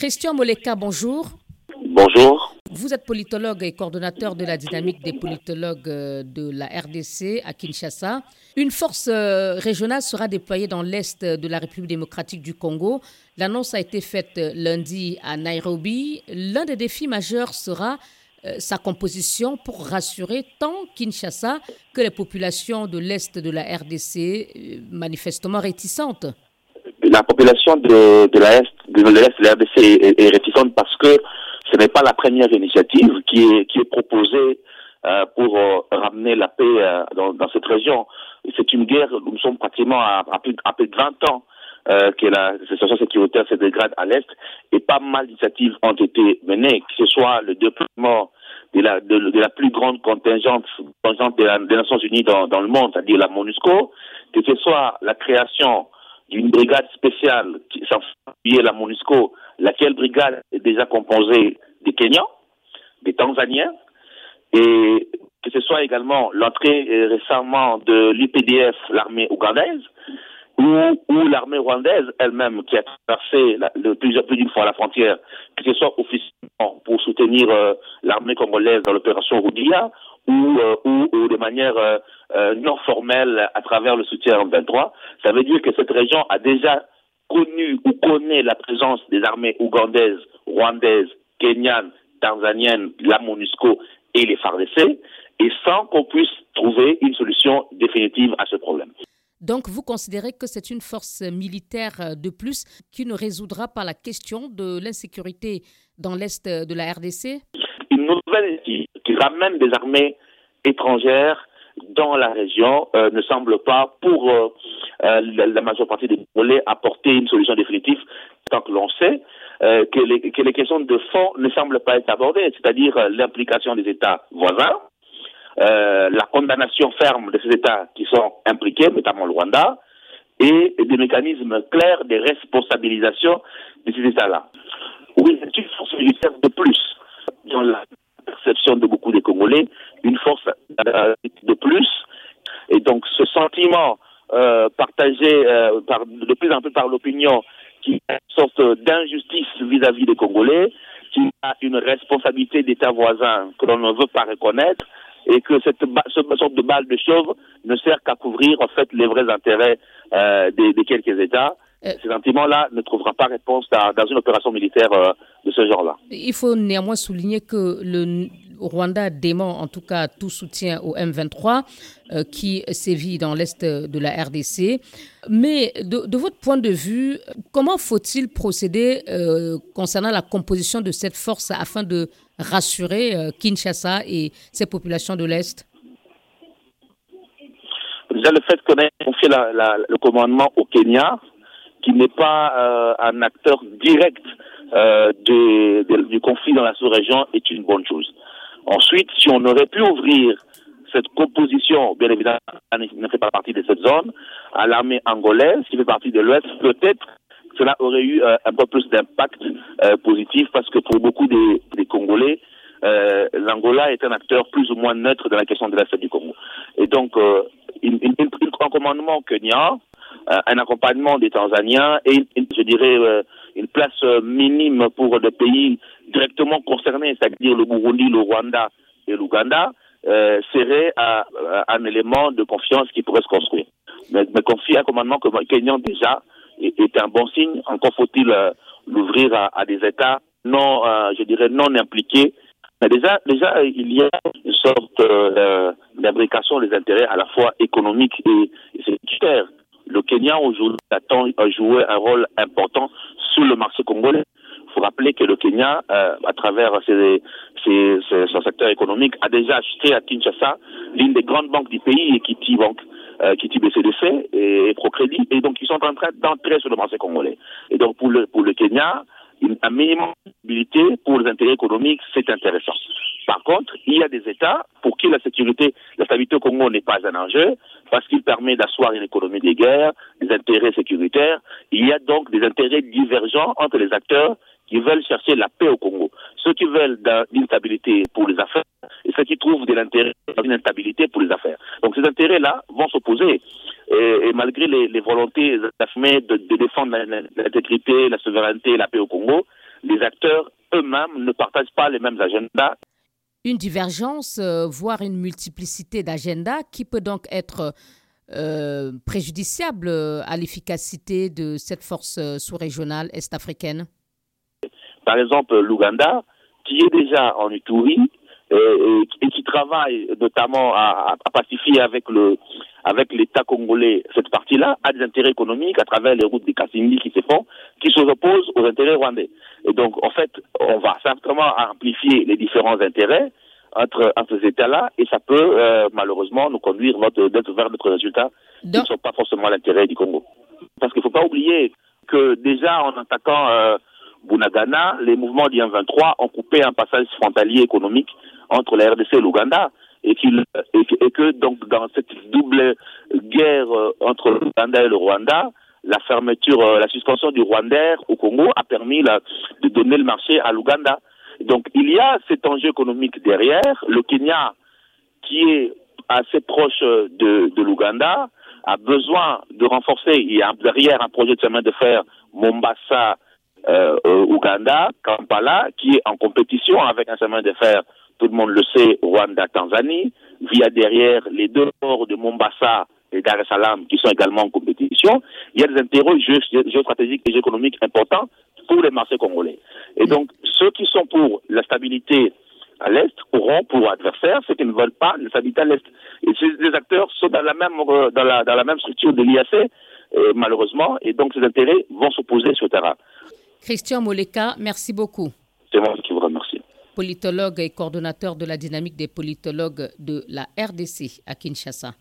Christian Moleka, bonjour. Bonjour. Vous êtes politologue et coordonnateur de la dynamique des politologues de la RDC à Kinshasa. Une force régionale sera déployée dans l'est de la République démocratique du Congo. L'annonce a été faite lundi à Nairobi. L'un des défis majeurs sera sa composition pour rassurer tant Kinshasa que les populations de l'est de la RDC manifestement réticentes. La population de l'est de la RDC est réticente parce que ce n'est pas la première initiative qui est proposée pour ramener la paix dans cette région. C'est une guerre, nous sommes pratiquement à plus de 20 ans que la situation sécuritaire se dégrade à l'Est et pas mal d'initiatives ont été menées, que ce soit le déploiement de la plus grande contingente des Nations Unies dans le monde, c'est-à-dire la MONUSCO, que ce soit la création d'une brigade spéciale qui s'appelle la MONUSCO, laquelle brigade est déjà composée des Kenyans, des Tanzaniens, et que ce soit également l'entrée récemment de l'UPDF, l'armée ougandaise, ou l'armée rwandaise elle-même qui a traversé plus d'une fois la frontière, que ce soit officiellement pour soutenir l'armée congolaise dans l'opération Roudia, ou de manière non formelle à travers le soutien en 23, ça veut dire que cette région a déjà connu ou connaît la présence des armées ougandaises, rwandaises, kenyanes, tanzaniennes, la MONUSCO et les FARDC, et sans qu'on puisse trouver une solution définitive à ce problème. Donc vous considérez que c'est une force militaire de plus qui ne résoudra pas la question de l'insécurité dans l'est de la RDC ? Une nouvelle qui ramène des armées étrangères dans la région ne semble pas, pour la majeure partie des Congolais, apporter une solution définitive, tant que l'on sait que les questions de fond ne semblent pas être abordées, c'est-à-dire l'implication des États voisins, la condamnation ferme de ces États qui sont impliqués, notamment le Rwanda, et des mécanismes clairs de responsabilisation de ces États-là. Oui, c'est une force militaire de plus dans la perception de beaucoup des Congolais, une force de plus. Et donc ce sentiment partagé de plus en plus par l'opinion, qui a une sorte d'injustice vis-à-vis des Congolais, qui a une responsabilité d'État voisin que l'on ne veut pas reconnaître, et que cette sorte de balle de chauve ne sert qu'à couvrir en fait les vrais intérêts de quelques États. Ce sentiment-là ne trouvera pas réponse dans une opération militaire de ce genre-là. Il faut néanmoins souligner que le Rwanda dément en tout cas tout soutien au M23 qui sévit dans l'est de la RDC. Mais de votre point de vue, comment faut-il procéder concernant la composition de cette force afin de rassurer Kinshasa et ses populations de l'Est ? Déjà, le fait qu'on ait confié le commandement au Kenya, qui n'est pas un acteur direct du conflit dans la sous-région, est une bonne chose. Ensuite, si on aurait pu ouvrir cette composition, bien évidemment, ne fait pas partie de cette zone, à l'armée angolaise, qui fait partie de l'Ouest, peut-être cela aurait eu un peu plus d'impact positif, parce que pour beaucoup des Congolais, l'Angola est un acteur plus ou moins neutre dans la question de l'Est du Congo. Et donc, un commandement kenyan, un accompagnement des Tanzaniens et, je dirais, une place minime pour des pays directement concernés, c'est-à-dire le Burundi, le Rwanda et l'Ouganda, serait un élément de confiance qui pourrait se construire. Mais confier un commandement kenyan déjà est un bon signe, encore faut-il l'ouvrir à des États non impliqués. Mais déjà, il y a une sorte d'imbrication des intérêts à la fois économiques et sécuritaires. Le Kenya, aujourd'hui, a joué un rôle important sur le marché congolais. Il faut rappeler que le Kenya, à travers son secteur économique, a déjà acheté à Kinshasa l'une des grandes banques du pays, Equity BCDC et Procrédit. Et donc, ils sont en train d'entrer sur le marché congolais. Et donc, pour le Kenya, un minimum de stabilité pour les intérêts économiques, c'est intéressant. Par contre, il y a des États pour qui la stabilité au Congo n'est pas un enjeu, parce qu'il permet d'asseoir une économie de guerre, des intérêts sécuritaires. Il y a donc des intérêts divergents entre les acteurs qui veulent chercher la paix au Congo. Ceux qui veulent une stabilité pour les affaires et ceux qui trouvent de l'intérêt dans une instabilité pour les affaires. Donc ces intérêts-là vont s'opposer. Et malgré les volontés affirmées de défendre l'intégrité, la souveraineté et la paix au Congo, les acteurs eux-mêmes ne partagent pas les mêmes agendas. Une divergence, voire une multiplicité d'agendas qui peut donc être préjudiciable à l'efficacité de cette force sous-régionale est-africaine. Par exemple, l'Ouganda, qui est déjà en Ituri et qui travaille notamment à pacifier avec l'État congolais, cette partie-là a des intérêts économiques à travers les routes des Kasindi qui se font, qui se opposent aux intérêts rwandais. Et donc, en fait, on va simplement amplifier les différents intérêts entre ces États-là, et ça peut malheureusement nous conduire vers d'autres résultats qui ne sont pas forcément l'intérêt du Congo. Parce qu'il ne faut pas oublier que déjà en attaquant Bounagana, les mouvements du M23 ont coupé un passage frontalier économique entre la RDC et l'Ouganda, et que donc dans cette double guerre entre l'Ouganda et le Rwanda, la suspension du Rwanda au Congo a permis de donner le marché à l'Ouganda. Donc il y a cet enjeu économique derrière. Le Kenya, qui est assez proche de l'Ouganda, a besoin de renforcer. Il y a derrière un projet de chemin de fer Mombasa, Ouganda, Kampala, qui est en compétition avec un chemin de fer, tout le monde le sait, Rwanda, Tanzanie, via derrière les deux ports de Mombasa et Dar es Salaam, qui sont également en compétition. Il y a des intérêts géostratégiques et géoéconomiques importants pour les marchés congolais. Et donc, ceux qui sont pour la stabilité à l'Est auront pour adversaire ceux qui ne veulent pas la stabilité à l'Est. Et ces acteurs sont dans la même structure de l'IAC, malheureusement, et donc ces intérêts vont s'opposer sur le terrain. Christian Moleka, merci beaucoup. C'est moi qui vous remercie. Politologue et coordonnateur de la dynamique des politologues de la RDC à Kinshasa.